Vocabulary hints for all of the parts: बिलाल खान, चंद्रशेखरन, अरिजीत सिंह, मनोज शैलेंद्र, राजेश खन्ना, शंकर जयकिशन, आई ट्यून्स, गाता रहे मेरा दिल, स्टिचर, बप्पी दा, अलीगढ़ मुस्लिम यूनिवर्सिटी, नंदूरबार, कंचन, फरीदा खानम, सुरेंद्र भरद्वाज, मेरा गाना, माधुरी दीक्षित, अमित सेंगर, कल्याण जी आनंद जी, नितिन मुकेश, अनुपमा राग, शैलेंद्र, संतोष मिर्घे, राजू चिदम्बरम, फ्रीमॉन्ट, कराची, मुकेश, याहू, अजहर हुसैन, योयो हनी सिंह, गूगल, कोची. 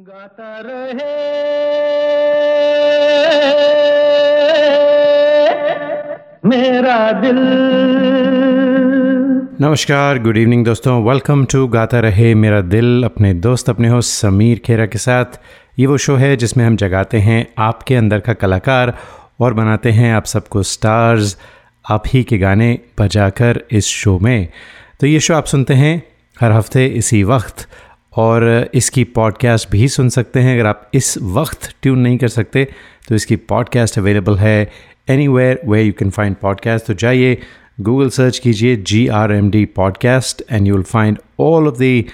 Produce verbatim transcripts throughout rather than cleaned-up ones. गाता रहे मेरा दिल। नमस्कार, गुड इवनिंग दोस्तों, वेलकम टू गाता रहे मेरा दिल। अपने दोस्त अपने होस्ट समीर खेरा के साथ ये वो शो है जिसमें हम जगाते हैं आपके अंदर का कलाकार और बनाते हैं आप सबको स्टार्स आप ही के गाने बजाकर इस शो में। तो ये शो आप सुनते हैं हर हफ्ते इसी वक्त और इसकी पॉडकास्ट भी सुन सकते हैं। अगर आप इस वक्त ट्यून नहीं कर सकते तो इसकी पॉडकास्ट अवेलेबल है anywhere where you can find podcast. तो जाइए गूगल सर्च कीजिए G R M D podcast and you will find all of the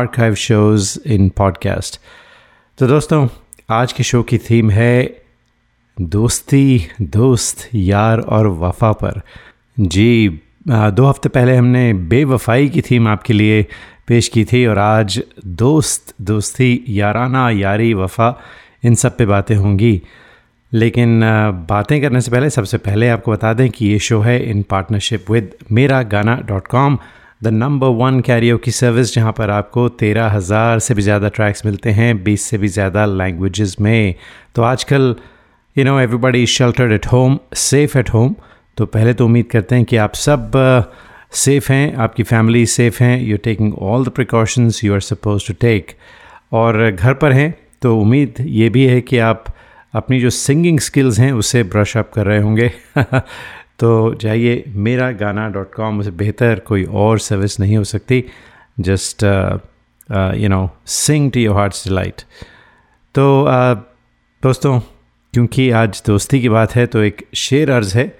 archive shows in podcast. तो दोस्तों, आज के शो की थीम है दोस्ती, दोस्त, यार और वफा पर। जी, दो हफ्ते पहले हमने बेवफाई की थीम आपके लिए पेश की थी और आज दोस्त, दोस्ती, याराना, यारी, वफ़ा, इन सब पे बातें होंगी। लेकिन बातें करने से पहले सबसे पहले आपको बता दें कि ये शो है in partnership with मेरा गाना dot com, the number one karaoke service, जहाँ पर आपको तेरह हज़ार से भी ज़्यादा ट्रैक्स मिलते हैं बीस से भी ज़्यादा लैंग्वेजेस में। तो आजकल you know everybody is sheltered at home, safe at home. तो पहले तो उम्मीद करते हैं कि आप सब सेफ़ हैं, आपकी फैमिली सेफ़ हैं, you are taking all the precautions you are suppose to take. और घर पर हैं तो उम्मीद ये भी है कि आप अपनी जो सिंगिंग स्किल्स हैं उसे ब्रश अप कर रहे होंगे। तो जाइए मेरा गाना डॉट कॉम, उसे बेहतर कोई और सर्विस नहीं हो सकती। Just you know sing to your heart's delight. तो uh, दोस्तों, क्योंकि आज दोस्ती की बात है तो एक शेर अर्ज़ है।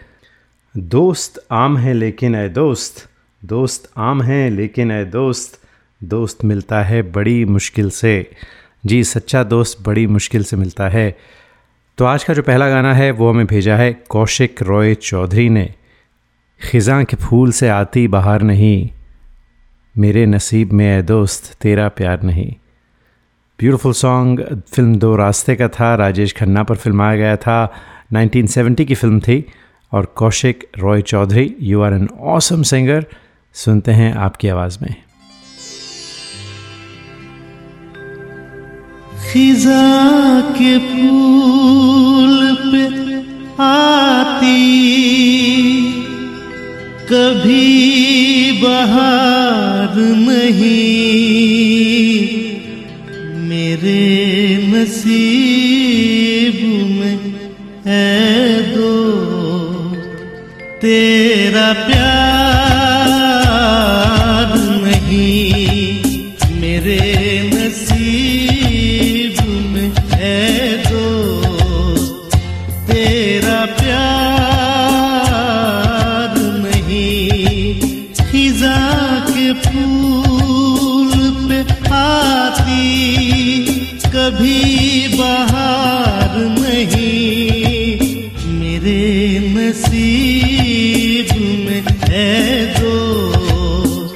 दोस्त आम है लेकिन ऐ दोस्त, दोस्त आम है लेकिन ऐ दोस्त, दोस्त मिलता है बड़ी मुश्किल से। जी, सच्चा दोस्त बड़ी मुश्किल से मिलता है। तो आज का जो पहला गाना है वो हमें भेजा है कौशिक रॉय चौधरी ने। ख़िज़ां के फूल से आती बहार नहीं, मेरे नसीब में ऐ दोस्त तेरा प्यार नहीं। Beautiful song. फ़िल्म दो रास्ते का था, राजेश खन्ना पर फिल्माया गया था, नाइनटीन सेवेंटी की फ़िल्म थी। और Kaushik Roy Chowdhury, you are an awesome singer, सुनते हैं आपकी आवाज़ में। खिज़ां के फूल पे आती कभी बहार नहीं, मेरे नसीब में है दो तेरा प्यार नहीं, मेरे नसीब में है दोस्त तेरा प्यार नहीं। खिज़ा के फूल पे आती कभी बहार नहीं, मेरे नसीब है दो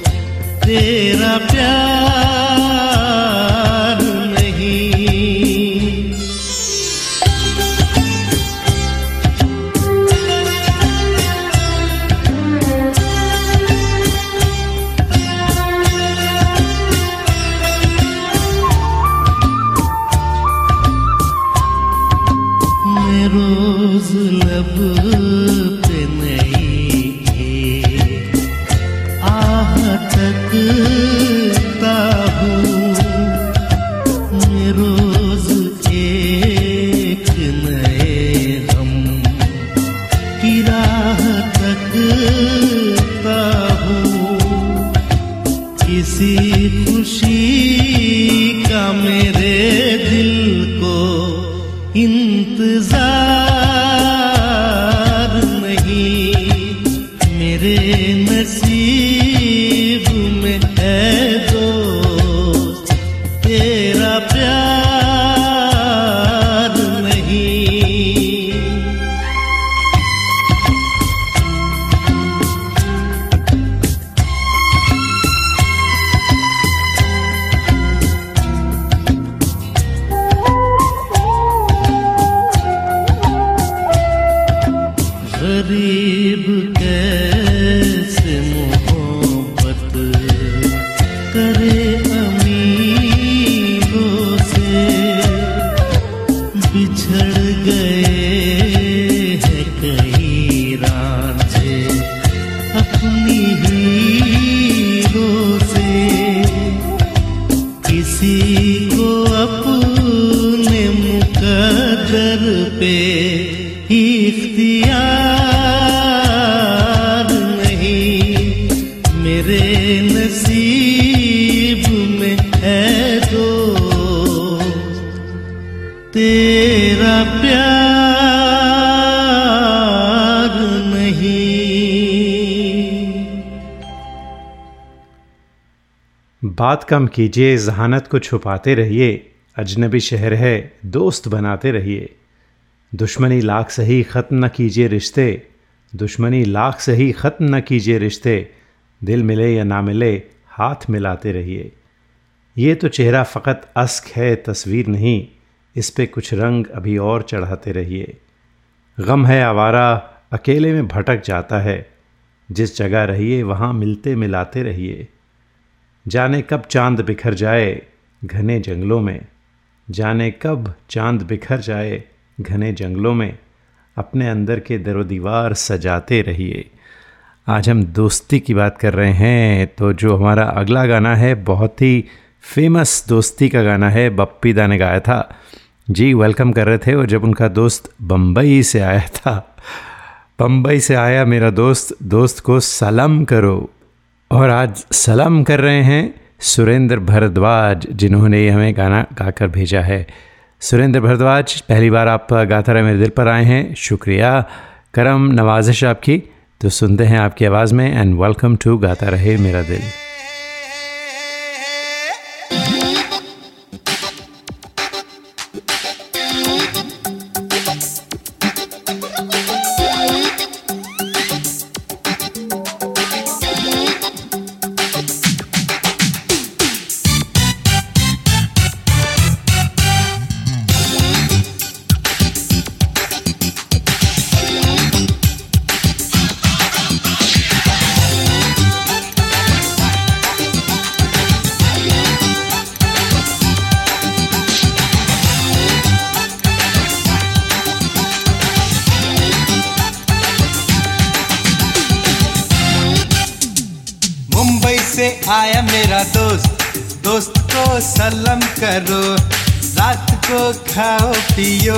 तेरा प्यार नहीं। पे इख्तियार नहीं, मेरे नसीब में है तो तेरा प्यार नहीं। बात कम कीजिए, जहानत को छुपाते रहिए, अजनबी शहर है दोस्त बनाते रहिए, दुश्मनी लाख सही ख़त्म न कीजिए रिश्ते, दुश्मनी लाख सही ख़त्म न कीजिए रिश्ते, दिल मिले या ना मिले हाथ मिलाते रहिए। ये तो चेहरा फ़कत अस्क है तस्वीर नहीं, इस पे कुछ रंग अभी और चढ़ाते रहिए। गम है आवारा अकेले में भटक जाता है, जिस जगह रहिए वहाँ मिलते मिलाते रहिए। जाने कब चांद बिखर जाए घने जंगलों में, जाने कब चांद बिखर जाए घने जंगलों में, अपने अंदर के दरोदीवार सजाते रहिए। आज हम दोस्ती की बात कर रहे हैं, तो जो हमारा अगला गाना है बहुत ही फेमस दोस्ती का गाना है, बप्पी दा ने गाया था जी, वेलकम कर रहे थे। और जब उनका दोस्त बम्बई से आया था, बम्बई से आया मेरा दोस्त, दोस्त को सलाम करो। और आज सलाम कर रहे हैं सुरेंद्र भरद्वाज, जिन्होंने हमें गाना गाकर भेजा है। सुरेंद्र भरद्वाज, पहली बार आप गाता रहे मेरे दिल पर आए हैं, शुक्रिया, करम नवाजिश आपकी। तो सुनते हैं आपकी आवाज़ में, एंड वेलकम टू गाता रहे मेरा दिल। आया मेरा दोस्त, दोस्त को सलाम करो, रात को खाओ पियो,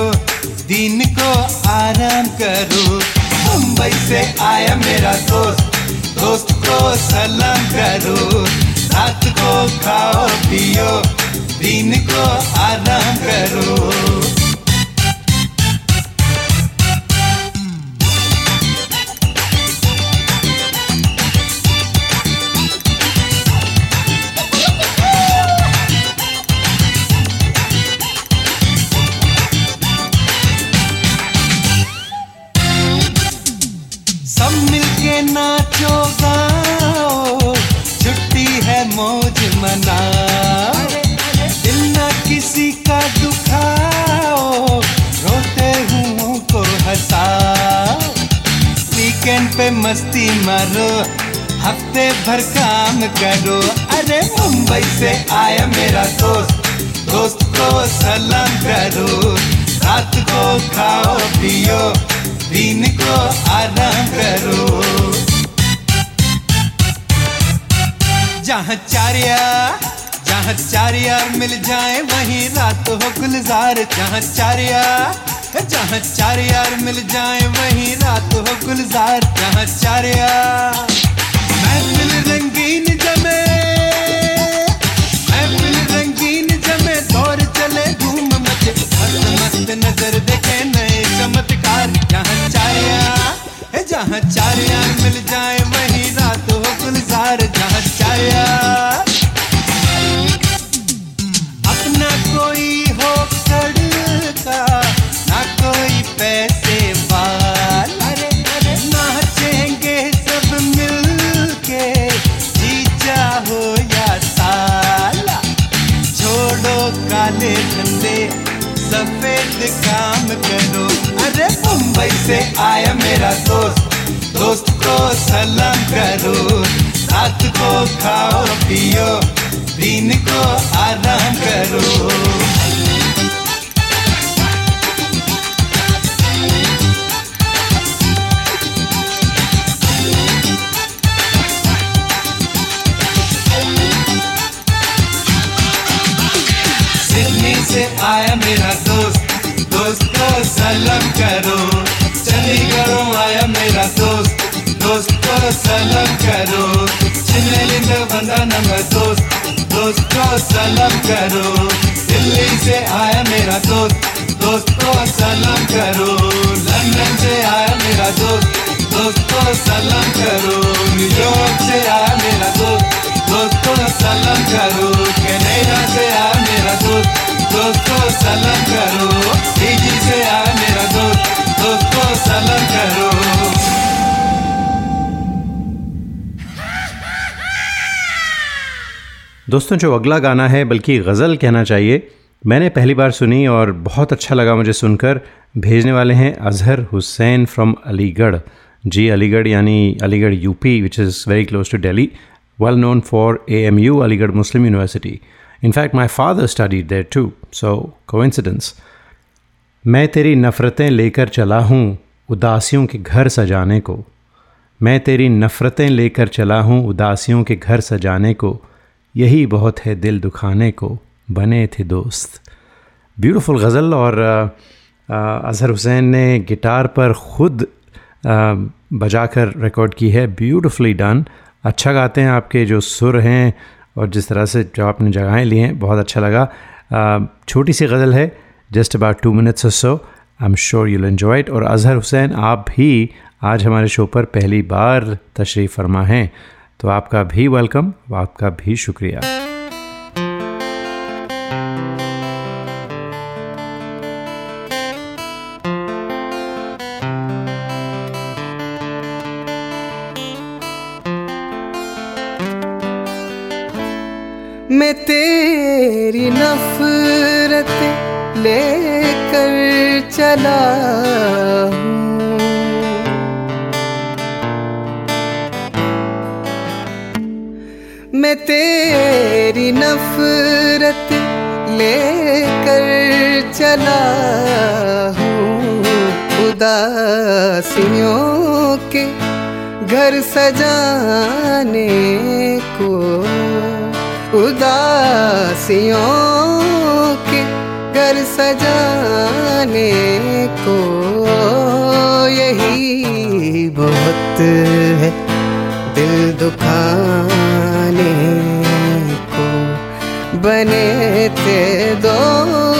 दिन को आराम करो। मुंबई से आया मेरा दोस्त, दोस्त को सलाम करो, रात को खाओ पियो, दिन को आराम करो। मस्ती मारो, हफ्ते भर काम करो। अरे मुंबई से आया मेरा दोस्त, दोस्त को सलाम करो, रात को खाओ पियो, दिन को आराम करो। जहाँ चार यार, जहाँ चार यार मिल जाए वहीं रात हो गुलजार। जहाँ चार यार, जहाँ चार यार मिल जाए वहीं रात हो गुलजार। जहाँ चार यार महफिल रंगीन जमे, महफिल रंगीन जमे, दौर चले घूम मचे, मस्त मस्त नजर देखे नए चमत्कार। जहाँ चार यार, जहाँ चार यार मिल जाए वहीं रात हो गुलजार। जहाँ चार यार अपना कोई हो कड़का, कोई पैसे वाला, नाचेंगे सब मिलके, जीजा हो या साला, छोड़ो काले धंधे सफेद काम करो। अरे मुंबई से आया मेरा दोस्त, दोस्त को सलाम करो, रात को खाओ पियो, दिन को आराम करो। आया मेरा दोस्त, दोस्तों सलाम करो, चंडीगढ़ आया मेरा दोस्त, दोस्तों सलाम करो, चंडीगढ़ बंदा नंबर दोस्त, दोस्तों सलाम करो, दिल्ली से आया मेरा दोस्त, दोस्तों सलाम करो, लंदन से आया मेरा दोस्त, दोस्तों सलाम करो, न्यूयॉर्क से आया मेरा दोस्त, दोस्तों सलाम करो, कनाडा से आया मेरा दोस्त, दोस्तों सलाम करो, फिजी से आया मेरा दोस्त, दोस्तों सलाम करो। दोस्तों जो अगला गाना है, बल्कि गज़ल कहना चाहिए, मैंने पहली बार सुनी और बहुत अच्छा लगा मुझे सुनकर। भेजने वाले हैं अजहर हुसैन फ्रॉम अलीगढ़। जी अलीगढ़ यानी Aligarh UP, which is very close to Delhi, well known for A M U, अलीगढ़ मुस्लिम यूनिवर्सिटी। In fact my father studied there too, so coincidence. मैं तेरी नफ़रतें लेकर चला हूँ उदासियों के घर सजाने को, मैं तेरी नफ़रतें लेकर चला हूँ उदासियों के घर सजाने को, यही बहुत है दिल दुखाने को, बने थे दोस्त। ब्यूटीफुल गज़ल। और अजहर हुसैन ने गिटार पर ख़ुद बजाकर रिकॉर्ड की है, ब्यूटीफुली डन। अच्छा गाते हैं, आपके जो सुर हैं और जिस तरह से जो आपने जगहें ली हैं, बहुत अच्छा लगा। छोटी सी गज़ल है, जस्ट अबाउट टू मिनट्स और so, I am sure you will enjoy it. और अजहर हुसैन, आप भी आज हमारे शो पर पहली बार तशरीफ़ फरमा हैं, तो आपका भी वेलकम, आपका भी शुक्रिया। मैं तेरी नफरत लेकर चला हूँ, मैं तेरी नफरत लेकर चला हूँ, उदासियों के घर सजाने को, उदासियों के घर सजाने को, यही बहुत है दिल दुखाने को, बने थे दोस्त।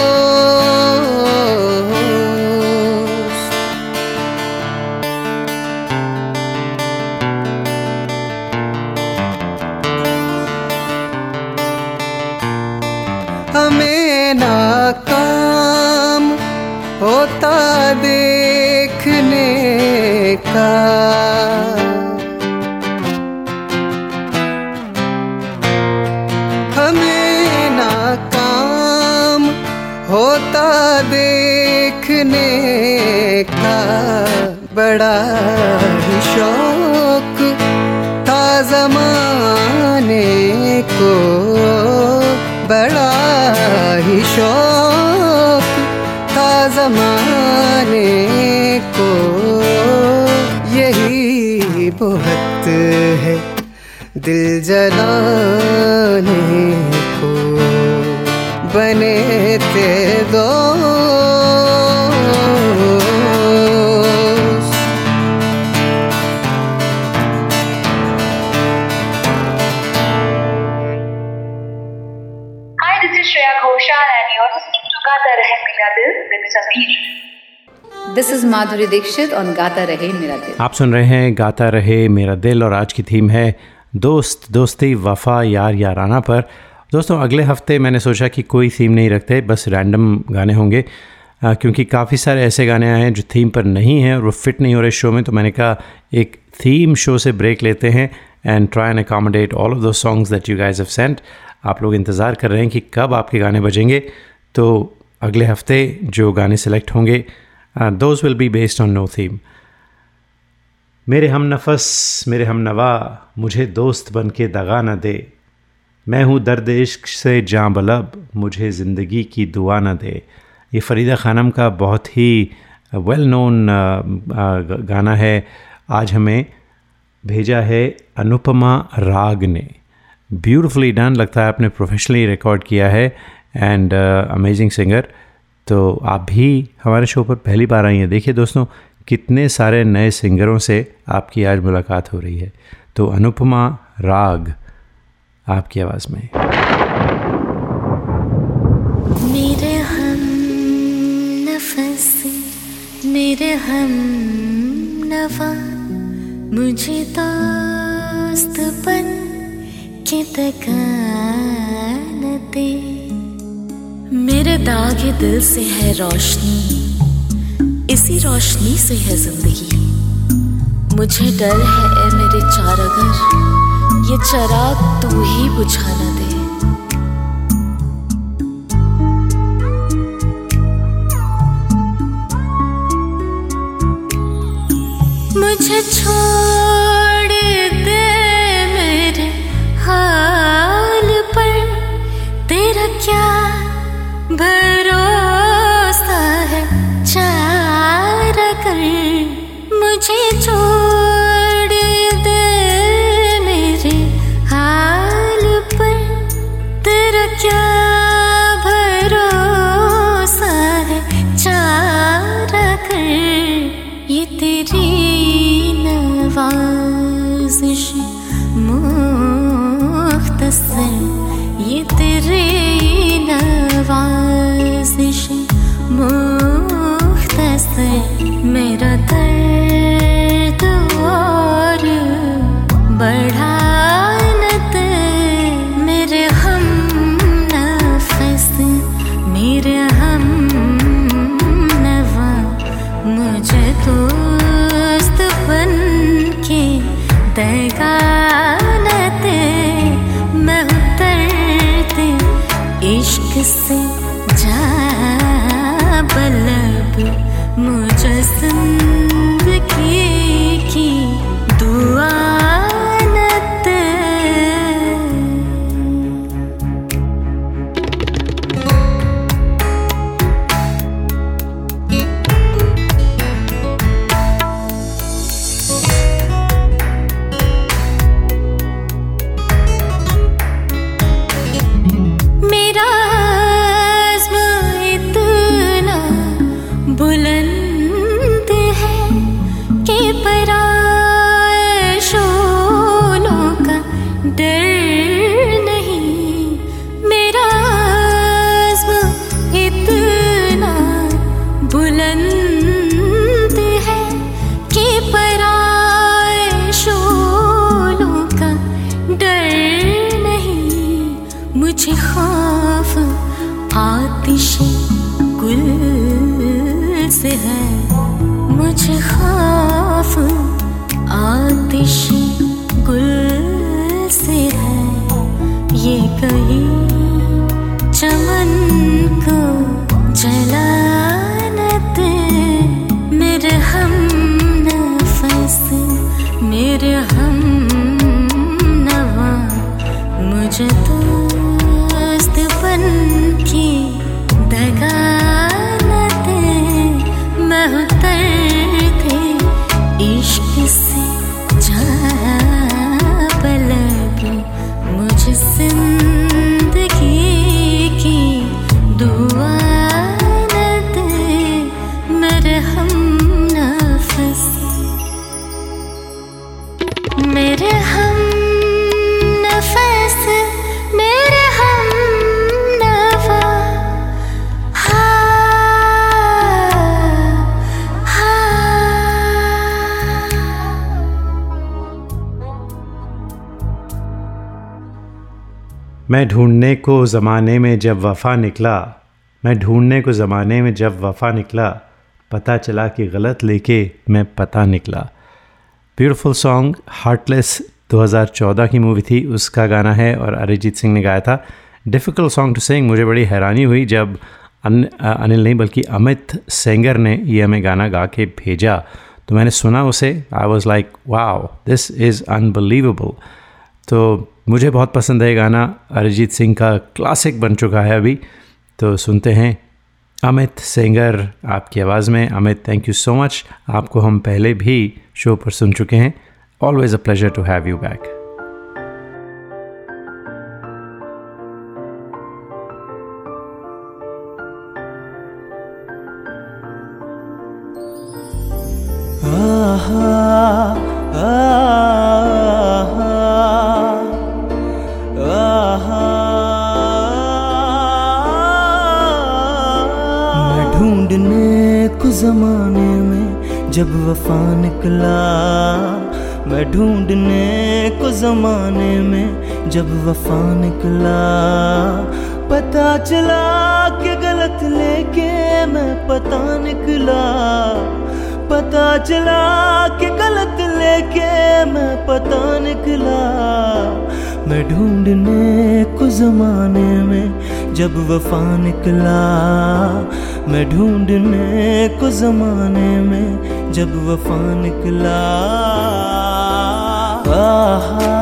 हमें नाकाम होता देखने का, हमें नाकाम होता देखने का, बड़ा ही शौक था ज़माने को, बड़ा ही शौक था ज़माने को, यही बहुत है दिल जलाने को, बने थे दो। This is माधुरी दीक्षित on गाता रहे मेरा दिल। आप सुन रहे हैं गाता रहे मेरा दिल, और आज की थीम है दोस्त, दोस्ती, वफा, यार, याराना पर। दोस्तों अगले हफ्ते मैंने सोचा कि कोई थीम नहीं रखते, बस रैंडम गाने होंगे, आ, क्योंकि काफ़ी सारे ऐसे गाने आए हैं जो थीम पर नहीं हैं और वो फिट नहीं हो रहे शो में। तो मैंने कहा एक थीम शो से ब्रेक लेते हैं and try and accommodate all of those songs that you guys have sent. आप लोग इंतज़ार कर रहे हैं कि कब आपके गाने बजेंगे, तो अगले हफ्ते जो गाने सेलेक्ट होंगे those will be based on no theme. मेरे हम नफस, मेरे हम नवा, मुझे दोस्त बन के दगा न दे, मैं हूँ दर्द इश्क से जाँ बलब, मुझे ज़िंदगी की दुआ न दे। ये फरीदा खानम का बहुत ही वेल नोन गाना है, आज हमें भेजा है अनुपमा राग ने। ब्यूटिफुली डन, लगता है आपने प्रोफेशनली रिकॉर्ड किया है, एंड अमेजिंग सिंगर। तो आप भी हमारे शो पर पहली बार आई हैं। देखिए दोस्तों, कितने सारे नए सिंगरों से आपकी आज मुलाकात हो रही है। तो अनुपमा राग आपकी आवाज़ में। मेरे हम नफस मेरे हम नवा मुझे दोस्त बन के तकान दे, मेरे दागे दिल से है रोशनी, इसी रोशनी से है जिंदगी। मुझे डर है ए मेरे चारागर, ये चराग तू ही बुझा न दे। मुझे छोड़ दे मेरे हाल पर, तेरा क्या भरोसा है चारा कर। मुझे छोड़ दे मेरे हाल पर, तेरा क्या भरोसा है चारा कर। ये तेरी नवाज़िश मुख्तसर, ये तेरे नवाज़िश मुख्तसर। मेरा दर्द और बढ़ा न दे, मेरे हम नफस मेरे हम नवा मुझे दोस्त बन के देगा न दे। मैं उतरते इश्क से जा बलब, मुझे जिंदगी की दुआ न दे। मैं ढूंढने को ज़माने में जब वफ़ा निकला, मैं ढूंढने को ज़माने में जब वफ़ा निकला, पता चला कि गलत लेके मैं पता निकला। ब्यूटीफुल सॉन्ग, हार्टलेस दो हज़ार चौदह की मूवी थी, उसका गाना है और अरिजीत सिंह ने गाया था। Difficult song to sing. मुझे बड़ी हैरानी हुई जब अन, अनिल नहीं बल्कि अमित सेंगर ने ये हमें गाना गा के भेजा, तो मैंने सुना उसे। I was like wow, this is unbelievable. तो मुझे बहुत पसंद है गाना, अरिजीत सिंह का क्लासिक बन चुका है अभी। तो सुनते हैं अमित सेंगर आपकी आवाज़ में। Amit, thank you so much, आपको हम पहले भी शो पर सुन चुके हैं। Always a pleasure to have you back. मैं ढूंढने को जमाने में जब वफा निकला, मैं ढूंढने को जमाने में जब वफा निकला, पता चला कि गलत लेके मैं पता निकला, पता चला कि गलत लेके मैं पता निकला। मैं ढूंढने को जमाने में जब वफा निकला, मैं ढूंढने को जमाने में जब वफा निकला। आहा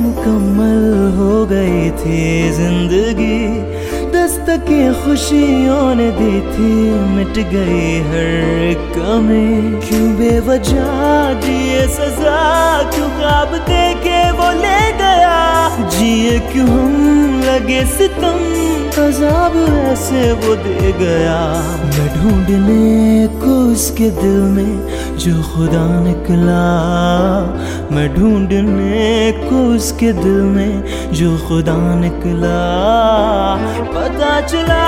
मुकम्मल हो गई थी जिंदगी, दस्तके खुशियों ने दी थी, मिट गई हर कमी। क्यों बेवजह जिए सजा, क्यों ख्वाब देखे वो ले गया, जिए क्यों हम लगे सितम, अजाब ऐसे वो दे गया। मैं ढूंढने को उसके दिल में जो खुदा निकला, मैं ढूंढने को उसके दिल में जो खुदा निकला, पता चला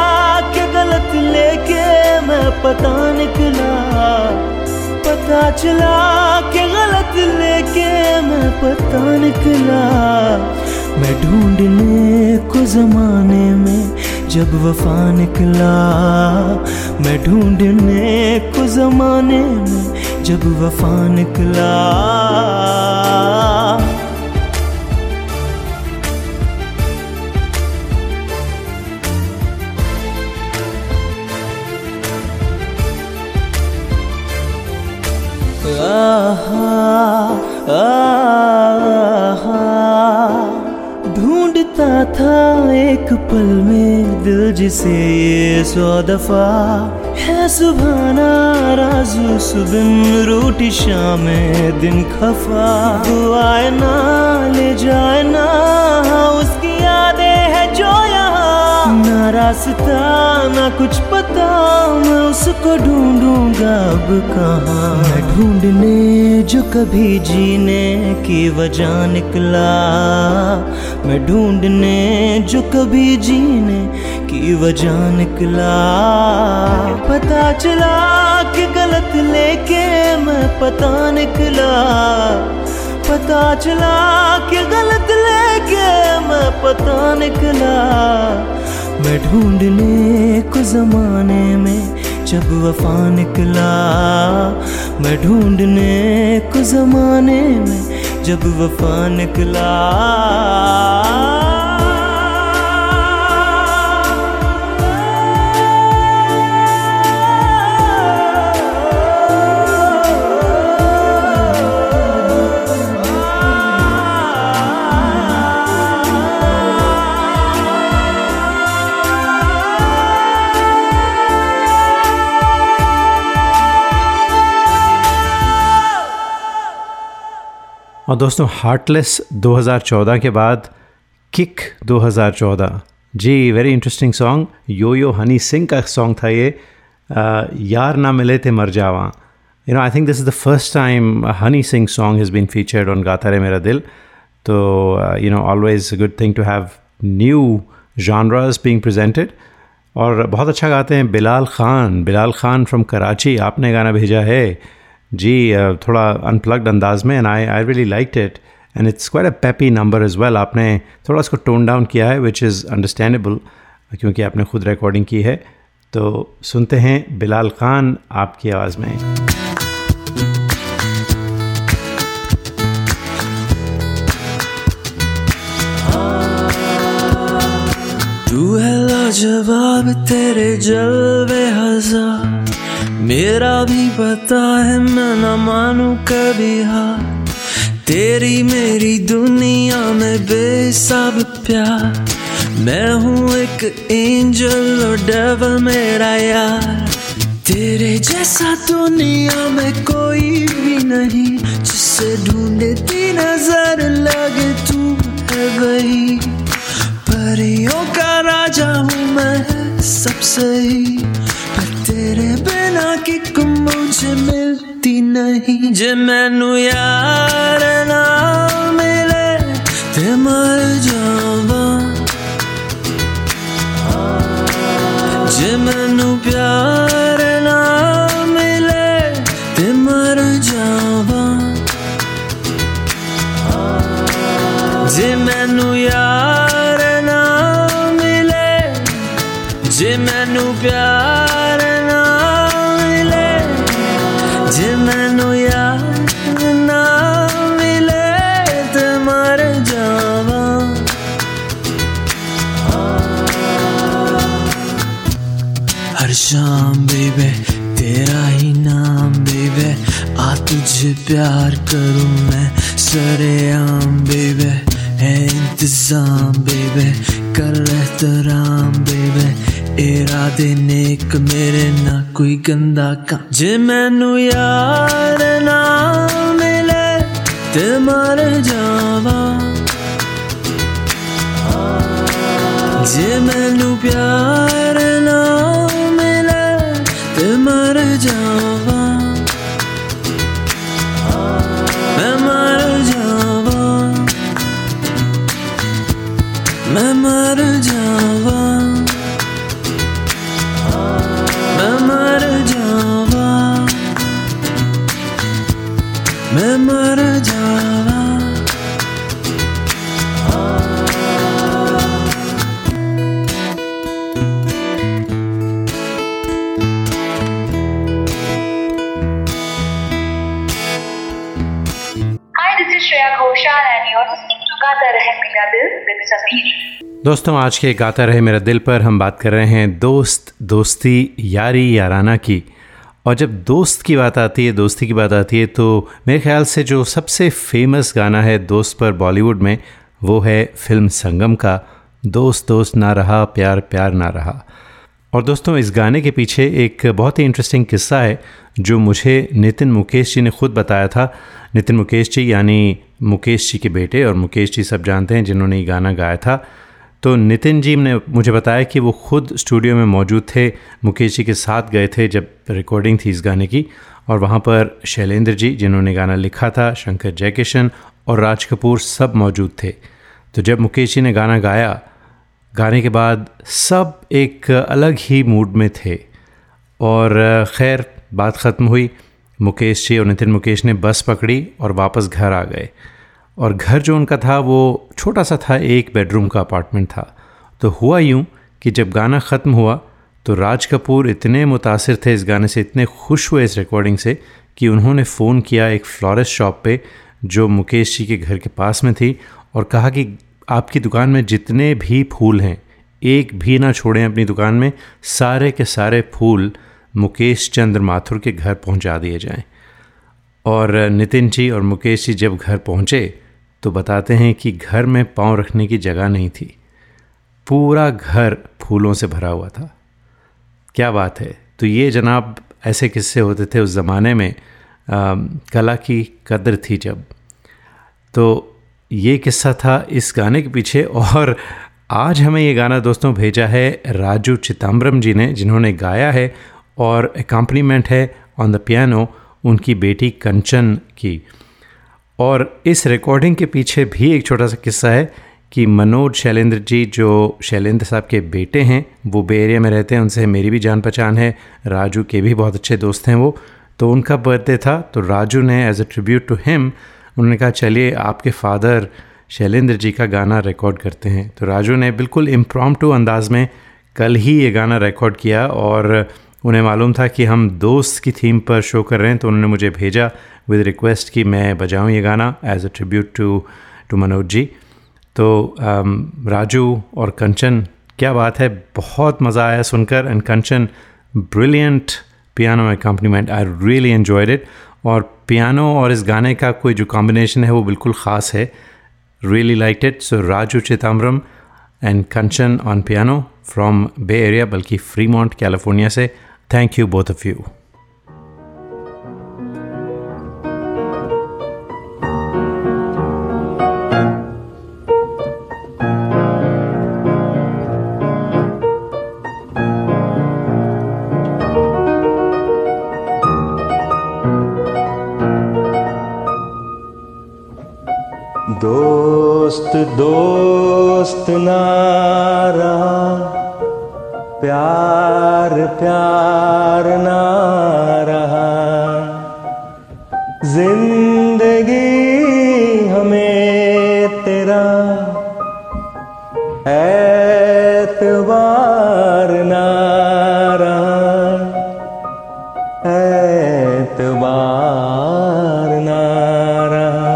कि गलत लेके मैं पता निकला, पता चला कि गलत लेके मैं पता निकला। मैं ढूंढने को जमाने में जब वफा निकला, मैं ढूंढने को जमाने में जब वफा निकला। आहा आहा, ढूंढता था एक पल में दिल जिसे ये सौ दफा है सुभाना, राजू सुबिन रोटी शामें दिन खफा, आए ना ले जाए ना उसकी यादें है जो यहाँ, ना रास्ता ना कुछ पता, मैं उसको ढूंढूंगा अब कहाँ। मैं ढूंढने जो कभी जीने की वजह निकला, मैं ढूंढने जो कभी जीने की वजह निकला, पता चला कि गलत लेके मैं पता निकला, पता चला कि गलत लेके मैं पता निकला। मैं ढूंढने को जमाने में जब वफा निकला, मैं ढूंढने को जमाने में जब वफा निकला। और दोस्तों, हार्टलेस दो हज़ार चौदह के बाद किक दो हज़ार चौदह, जी very interesting song, योयो हनी सिंह का सॉन्ग था ये, आ, यार ना मिले थे मर जावा। You know I think this is the first time Honey Singh song has been featured on गाता रहे मेरा दिल। तो you know always good thing to have new genres being presented. और बहुत अच्छा गाते हैं बिलाल खान, बिलाल खान फ्रॉम कराची, आपने गाना भेजा है जी, थोड़ा अनप्लग्ड अंदाज में, and I I really like it, and it's quite a peppy number as well. आपने थोड़ा उसको टोन डाउन किया है विच इज़ अंडरस्टैंडेबल क्योंकि आपने खुद रिकॉर्डिंग की है। तो सुनते हैं बिलाल खान आपकी आवाज़ में। तू है लाजवाब तेरे जलवे हजार, मेरा भी पता है मैं न मानू कभी हार। तेरी मेरी दुनिया में बेसब प्यार, मैं हूँ एक एंजल और डेविल मेरा यार। तेरे जैसा दुनिया में कोई भी नहीं, जिसे ढूंढती नजर लगे तू है वही। परियों का राजा हूँ मैं सबसे ही, पर तेरे बिना की कुम मुझे मिलती नहीं। जे मैनू यार ना मिले ते मर जावां, जे मैनू प्यार ना मिले ते मर जावां, जे मैनू यार ना मिले, जे मैनू प्यार ना मिले, जे मैनू यार ना मिले ते मर जावां। हर शाम बेबे तेरा ही नाम बेबे, आ तुझे प्यार करूं मैं सरेआम बेबे। है इंतजाम बेबे, कर एहतराम बेबे, इरादे नेक मेरे ना कोई गंदा काम। जे मैनू यार ना मिले ते मर जावां, जे मैनू प्यार ना मिले ते मर जावां, मैं मर जावां, मैं मर जावां, मैं मर जावां, मैं मर जावां। दोस्तों, आज के गाता रहे मेरा दिल पर हम बात कर रहे हैं दोस्त, दोस्ती, यारी, याराना की। और जब दोस्त की बात आती है, दोस्ती की बात आती है, तो मेरे ख्याल से जो सबसे फेमस गाना है दोस्त पर बॉलीवुड में, वो है फिल्म संगम का दोस्त दोस्त ना रहा, प्यार प्यार ना रहा। और दोस्तों, इस गाने के पीछे एक बहुत ही इंटरेस्टिंग किस्सा है जो मुझे नितिन मुकेश जी ने ख़ुद बताया था। नितिन मुकेश जी यानी मुकेश जी के बेटे, और मुकेश जी सब जानते हैं जिन्होंने ये गाना गाया था। तो नितिन जी ने मुझे बताया कि वो खुद स्टूडियो में मौजूद थे, मुकेश जी के साथ गए थे जब रिकॉर्डिंग थी इस गाने की। और वहाँ पर शैलेंद्र जी जिन्होंने गाना लिखा था, शंकर जयकिशन और राज कपूर सब मौजूद थे। तो जब मुकेश जी ने गाना गाया, गाने के बाद सब एक अलग ही मूड में थे। और खैर, बात ख़त्म हुई। मुकेश जी और नितिन मुकेश ने बस पकड़ी और वापस घर आ गए। और घर जो उनका था वो छोटा सा था, एक बेडरूम का अपार्टमेंट था। तो हुआ यूँ कि जब गाना ख़त्म हुआ तो राज कपूर इतने मुतासिर थे इस गाने से, इतने खुश हुए इस रिकॉर्डिंग से, कि उन्होंने फ़ोन किया एक फ्लॉरिस्ट शॉप पे जो मुकेश जी के घर के पास में थी और कहा कि आपकी दुकान में जितने भी फूल हैं एक भी ना छोड़ें अपनी दुकान में, सारे के सारे फूल मुकेश चंद्र माथुर के घर पहुंचा दिए जाएं। और नितिन जी और मुकेश जी जब घर पहुंचे तो बताते हैं कि घर में पाँव रखने की जगह नहीं थी, पूरा घर फूलों से भरा हुआ था। क्या बात है। तो ये जनाब ऐसे किस्से होते थे उस ज़माने में, आ, कला की कदर थी जब। तो ये किस्सा था इस गाने के पीछे। और आज हमें ये गाना दोस्तों भेजा है राजू चिदम्बरम जी ने, जिन्होंने गाया है और अकम्पनीमेंट है ऑन द पियानो उनकी बेटी कंचन की। और इस रिकॉर्डिंग के पीछे भी एक छोटा सा किस्सा है कि मनोज शैलेंद्र जी जो शैलेंद्र साहब के बेटे हैं, वो बे एरिया में रहते हैं, उनसे मेरी भी जान पहचान है, राजू के भी बहुत अच्छे दोस्त हैं वो। तो उनका बर्थडे था, तो राजू ने as a tribute to him उन्होंने कहा चलिए आपके फादर शैलेंद्र जी का गाना रिकॉर्ड करते हैं। तो राजू ने बिल्कुल इम्प्रॉम्प्टू अंदाज़ में कल ही ये गाना रिकॉर्ड किया। और उन्हें मालूम था कि हम दोस्त की थीम पर शो कर रहे हैं, तो उन्होंने मुझे भेजा विद रिक्वेस्ट कि मैं बजाऊं ये गाना as a tribute to to Manoj ji. तो राजू और कंचन क्या बात है, बहुत मज़ा आया सुनकर. And कंचन, brilliant piano accompaniment, I really enjoyed it. और पियानो और इस गाने का कोई जो कॉम्बिनेशन है वो बिल्कुल ख़ास है. Really like it. So राजू चिदम्बरम and कंचन on piano from bay area, बल्कि फ्रीमॉन्ट कैलिफोर्निया से. Thank you both of you. दोस्त दोस्त नारा, प्यार प्यार ना रहा, जिंदगी हमें तेरा ऐतबार ना रहा, ऐतबार ना रहा.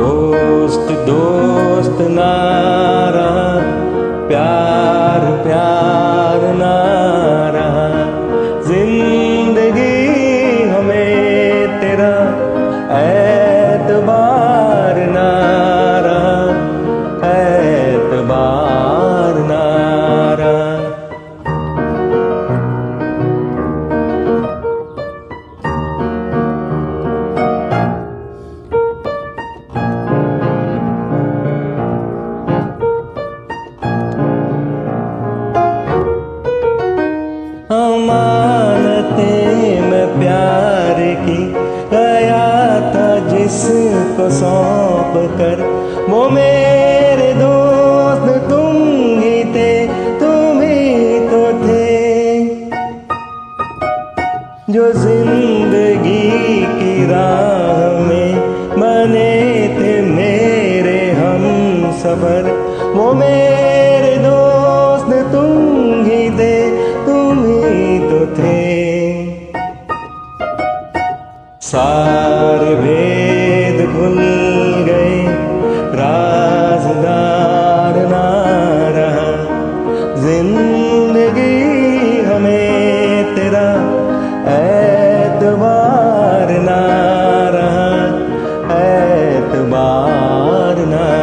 दोस्त दोस्त ना रहा, प्यार प्यार ना रहा, जिंदगी हमें तेरा ऐतबार ना रहा, ऐतबार ना सौंप कर. वो मेरे दोस्त तुम ही थे, तुम ही तो थे, जो जिंदगी की राह में बने थे मेरे हम सफर. वो मेरे दोस्त तुम ही थे, तुम ही तो थे, सारे भेद भूल गए, राजदार ना रहा, जिंदगी हमें तेरा ऐतबार ना रहा, ऐतबार ना रहा.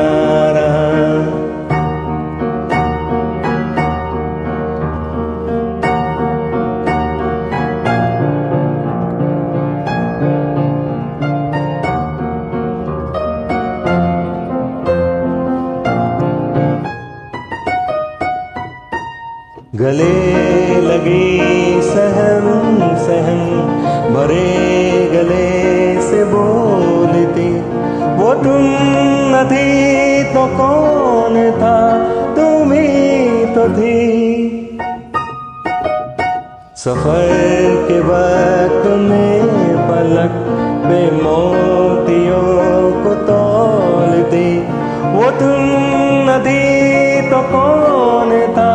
गले लगी सहम सहम, भरे गले से बोलती, वो तुम न थी तो कौन था, तुम ही तो थी. सफर के वक्त में पलक बेमोतियों को तोलती, वो तुम न थी तो कौन था,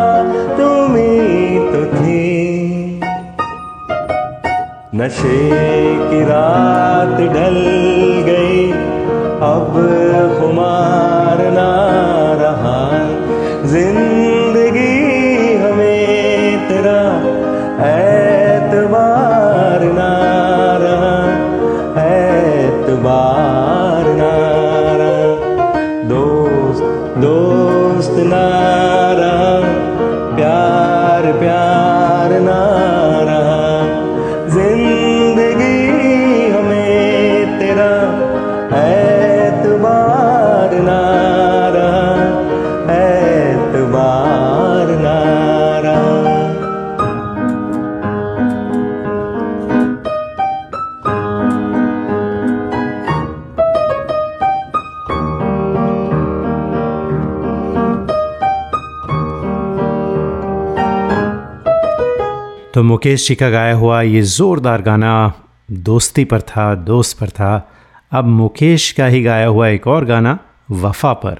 नशे की रात ढल गई, अब खुमार ना रहा, जिंदगी हमें तेरा ऐतबार ना रहा, ऐतबार ना रहा. दोस्त दोस्त ना रहा, प्यार प्यार ना रहा, ऐतबार ना रहा, ऐतबार ना रहा. तो मुकेश जी का गाया हुआ ये ज़ोरदार गाना दोस्ती पर था, दोस्त पर था. अब मुकेश का ही गाया हुआ एक और गाना वफ़ा पर.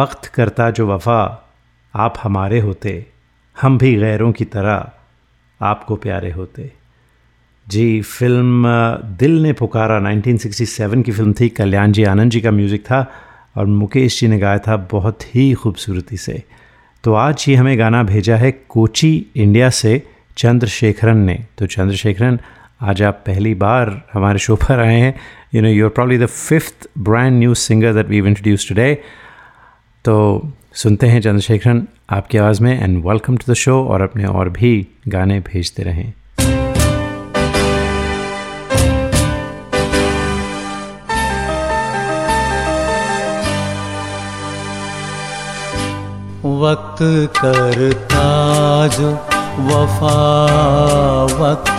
वक्त करता जो वफ़ा, आप हमारे होते, हम भी गैरों की तरह आपको प्यारे होते. जी, फिल्म दिल ने पुकारा उन्नीस सौ सरसठ की फ़िल्म थी, कल्याण जी आनंद जी का म्यूज़िक था और मुकेश जी ने गाया था बहुत ही खूबसूरती से. तो आज ये हमें गाना भेजा है कोची इंडिया से चंद्रशेखरन ने। तो चंद्रशेखरन, आज आप पहली बार हमारे शो पर आए हैं। You know, you are probably the fifth brand new singer that we introduce today. तो सुनते हैं चंद्रशेखरन आपकी आवाज़ में, and welcome to the show. और अपने और भी गाने भेजते रहें। वक्त करता जो वफा, वक्त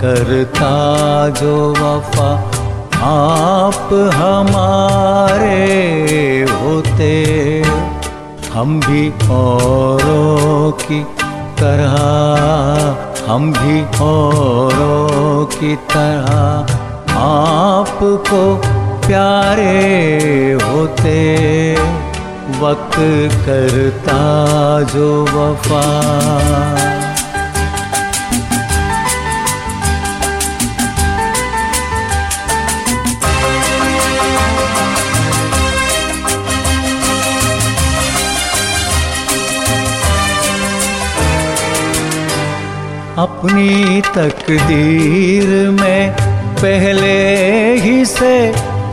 करता जो वफा, आप हमारे होते, हम भी औरों की तरह, हम भी औरों की तरह आपको प्यारे होते। वक्त करता जो वफा, अपनी तकदीर में पहले ही से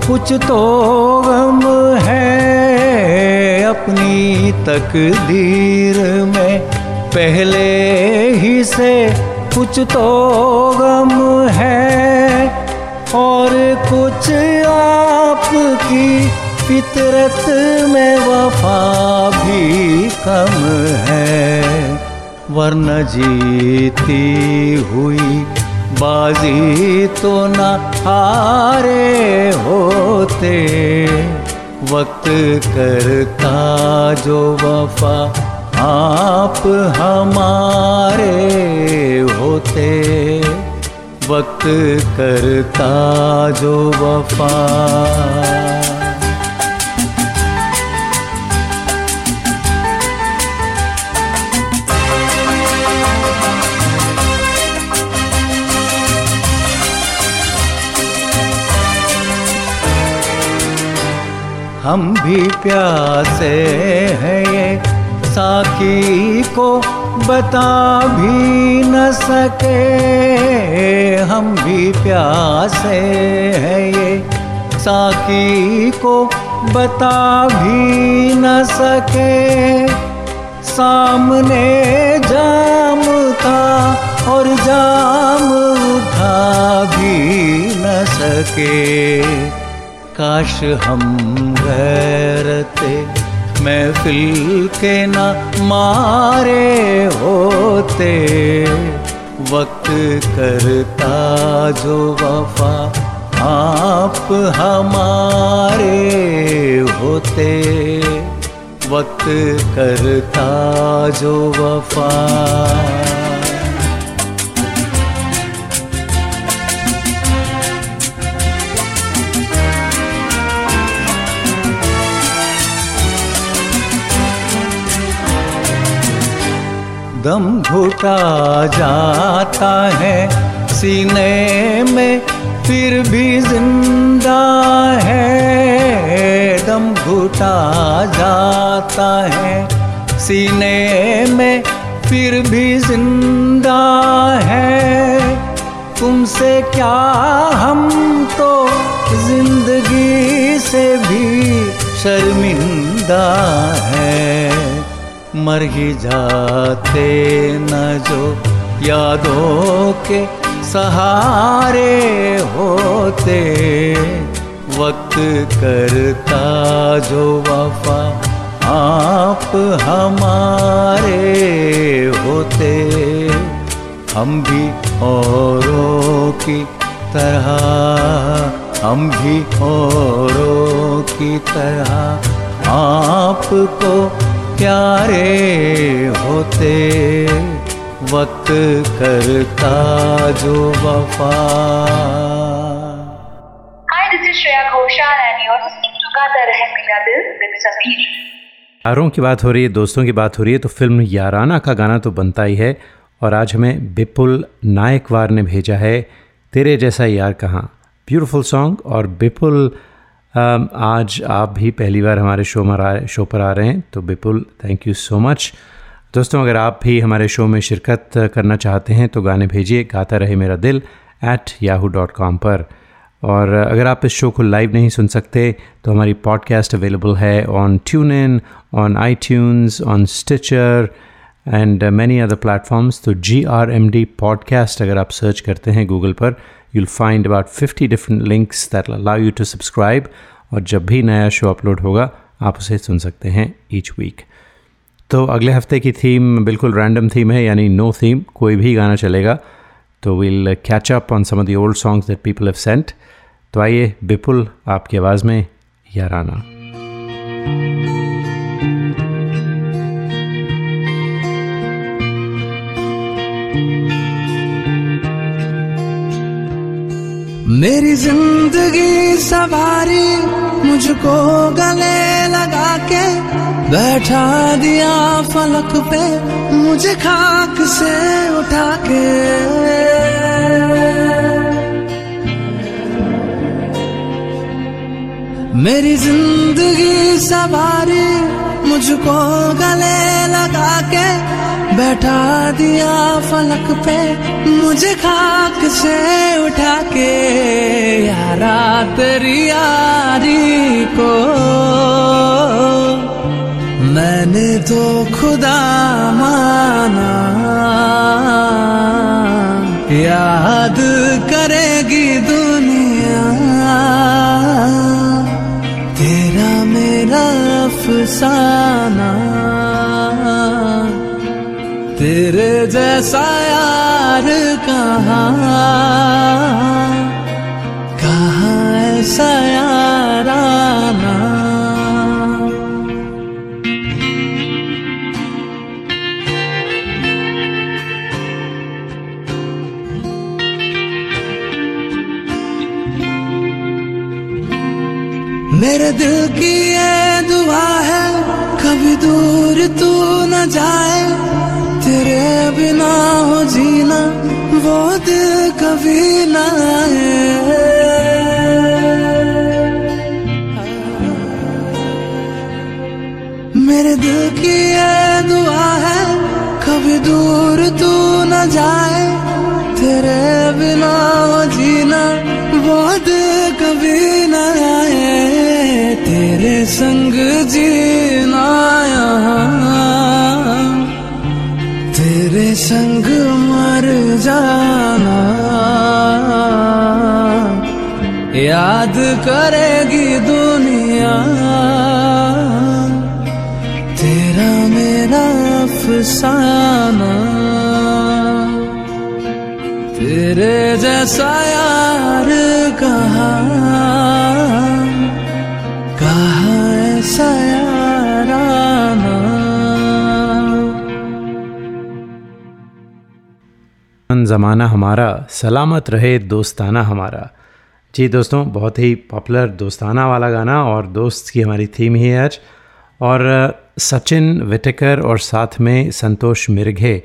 कुछ तो गम है, अपनी तकदीर में पहले ही से कुछ तो गम है, और कुछ आपकी फितरत में वफा भी कम है। वरना जीती हुई बाजी तो न हारे होते। वक्त करता जो वफा, आप हमारे होते, वक्त करता जो वफा। हम भी प्यासे हैं, ये साकी को बता भी न सके, हम भी प्यासे हैं, ये साकी को बता भी न सके। सामने जाम था और जाम उठा भी न सके। काश हम गैरते महफिल के न मारे होते। वक्त करता जो वफा, आप हमारे होते, वक्त करता जो वफा। दम घुटा जाता है सीने में, फिर भी जिंदा है। दम घुटा जाता है सीने में, फिर भी जिंदा है। तुमसे क्या हम तो जिंदगी से भी शर्मिंदा है। मर ही जाते न जो यादों के सहारे होते। वक्त करता जो वफा, आप हमारे होते, हम भी औरों की तरह, हम भी औरों की तरह आपको प्यारे होते। वक्त करता जो वफा। यारों की बात हो रही है, दोस्तों की बात हो रही है, तो फिल्म याराना का गाना तो बनता ही है। और आज हमें बिपुल नायकवार ने भेजा है तेरे जैसा यार कहाँ, ब्यूटीफुल सॉन्ग। और बिपुल आज आप भी पहली बार हमारे शो में आ शो पर आ रहे हैं, तो Bipul thank you so much. दोस्तों अगर आप भी हमारे शो में शिरकत करना चाहते हैं तो गाने भेजिए गाता रहे मेरा दिल एट याहू डॉट कॉम पर। और अगर आप इस शो को लाइव नहीं सुन सकते तो हमारी पॉडकास्ट अवेलेबल है on TuneIn, on आई ट्यून्स, on स्टिचर and many other platforms. तो G R M D podcast अगर आप सर्च करते हैं गूगल पर, you'll find about fifty different links that allow you to subscribe, और जब भी नया शो अपलोड होगा आप उसे सुन सकते हैं ईच वीक। तो अगले हफ्ते की थीम बिल्कुल रैंडम थीम है, यानी नो थीम, कोई भी गाना चलेगा। तो we'll catch up on some of the old songs that people have sent. तो आइए बिपुल, आपकी आवाज़ में याराना। मेरी जिंदगी सवारी मुझको गले लगा के बैठा दिया फलक पे, मुझे खाक से उठा के। मेरी जिंदगी सवारी मुझको गले लगा के बैठा दिया फलक पे, मुझे खाक से उठा के। यारा तेरी यारी को मैंने तो खुदा माना, याद करेगी दुनिया तेरा मेरा अफसाना। तेरे जैसा यार कहाँ, कहाँ ऐसा याराना। मेरे दिल की ये दुआ है कभी दूर तू न जाए, तेरे बिना हो जीना वो दिल कभी ना आए। मेरे दिल की ये दुआ है कभी दूर तू न जाए, तेरे बिना हो जीना वो दिल कभी ना आए। तेरे संग जीना यहाँ, तेरे संग मर जाना। याद करेगी दुनिया तेरा मेरा अफसाना। तेरे जैसा यार कहाँ, कहाँ ऐसा याराना। ज़माना हमारा सलामत रहे दोस्ताना हमारा। जी दोस्तों, बहुत ही पॉपुलर दोस्ताना वाला गाना, और दोस्त की हमारी थीम ही है आज। और सचिन वटेकर और साथ में संतोष मिर्घे,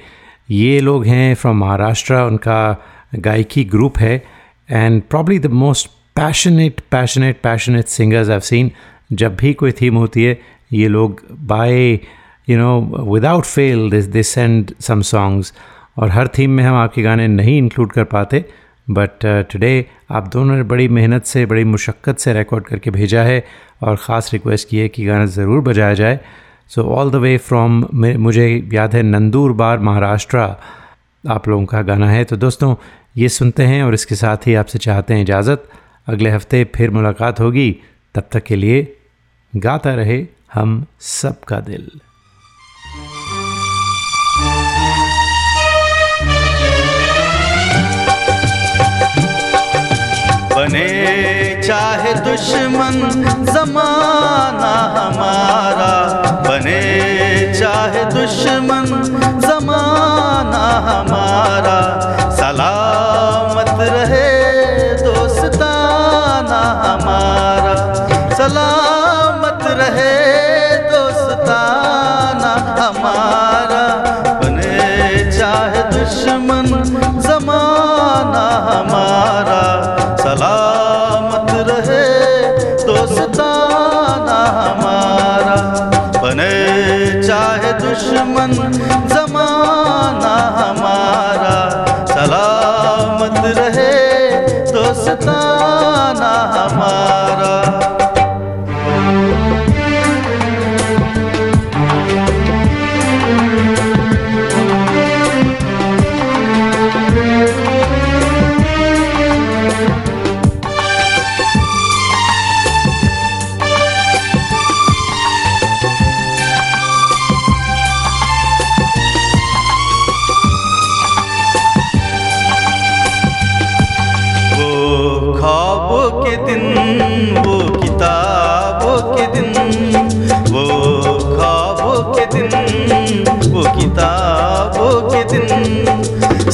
ये लोग हैं फ्रॉम महाराष्ट्र, उनका गायकी ग्रुप है। And probably the most passionate passionate passionate singers I have seen. जब भी कोई थीम होती है ये लोग by you know without fail this they send some songs. और हर थीम में हम आपके गाने नहीं इंक्लूड कर पाते, बट टुडे आप दोनों ने बड़ी मेहनत से, बड़ी मुशक्क़त से रिकॉर्ड करके भेजा है, और ख़ास रिक्वेस्ट की है कि गाना ज़रूर बजाया जाए। So all the way from, मुझे याद है नंदूरबार महाराष्ट्र आप लोगों का गाना है। तो दोस्तों ये सुनते हैं, और इसके साथ ही आपसे चाहते हैं इजाज़त। अगले हफ्ते फिर मुलाकात होगी, तब तक के लिए गाता रहे हम सबका दिल। बने चाहे दुश्मन जमाना हमारा, बने चाहे दुश्मन जमाना हमारा। सलामत रहे दोस्ताना हमारा, सलामत रहे दोस्ताना हमारा। बने चाहे दुश्मन जमाना हमारा, सलामत रहे दोस्त। दुश्मन जमाना हमारा, सलामत रहे दोस्ताना हमारा।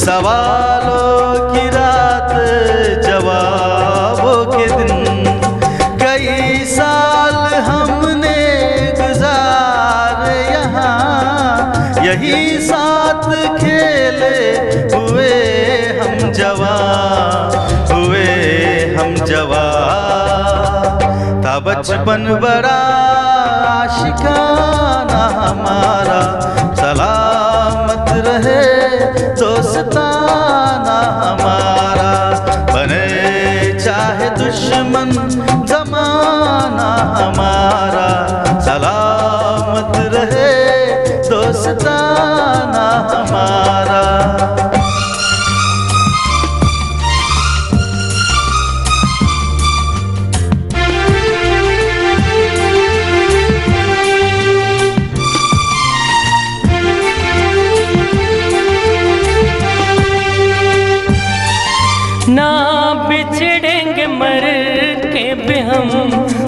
सवालों की रात जवाबों के दिन, कई साल हमने गुजारे यहाँ, यही साथ खेले हुए हम जवान, हुए हम जवान। था बचपन बड़ा आशिकाना हमारा, सलामत रहे दोस्ताना हमारा। बने चाहे दुश्मन जमाना हमारा, सलामत रहे दोस्ताना हमारा।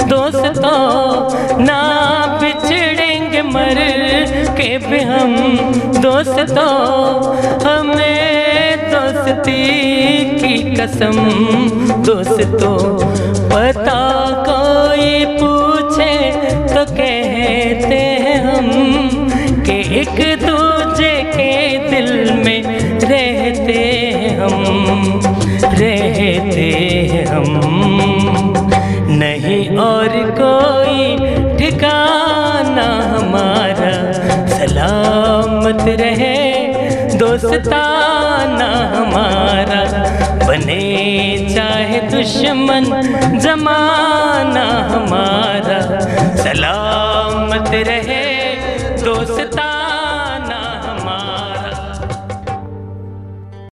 दोस्तों ना बिछड़ेंगे मर के भी हम दोस्तों, हमें दोस्ती की कसम दोस्तों। पता कोई पूछे तो कहते हैं हम कि एक दूजे के दिल में रहते हैं हम, रहते हैं हम। नहीं और कोई ठिकाना हमारा, सलामत रहे दोस्ताना हमारा। बने चाहे दुश्मन जमाना हमारा, सलामत रहे दोस्ताना।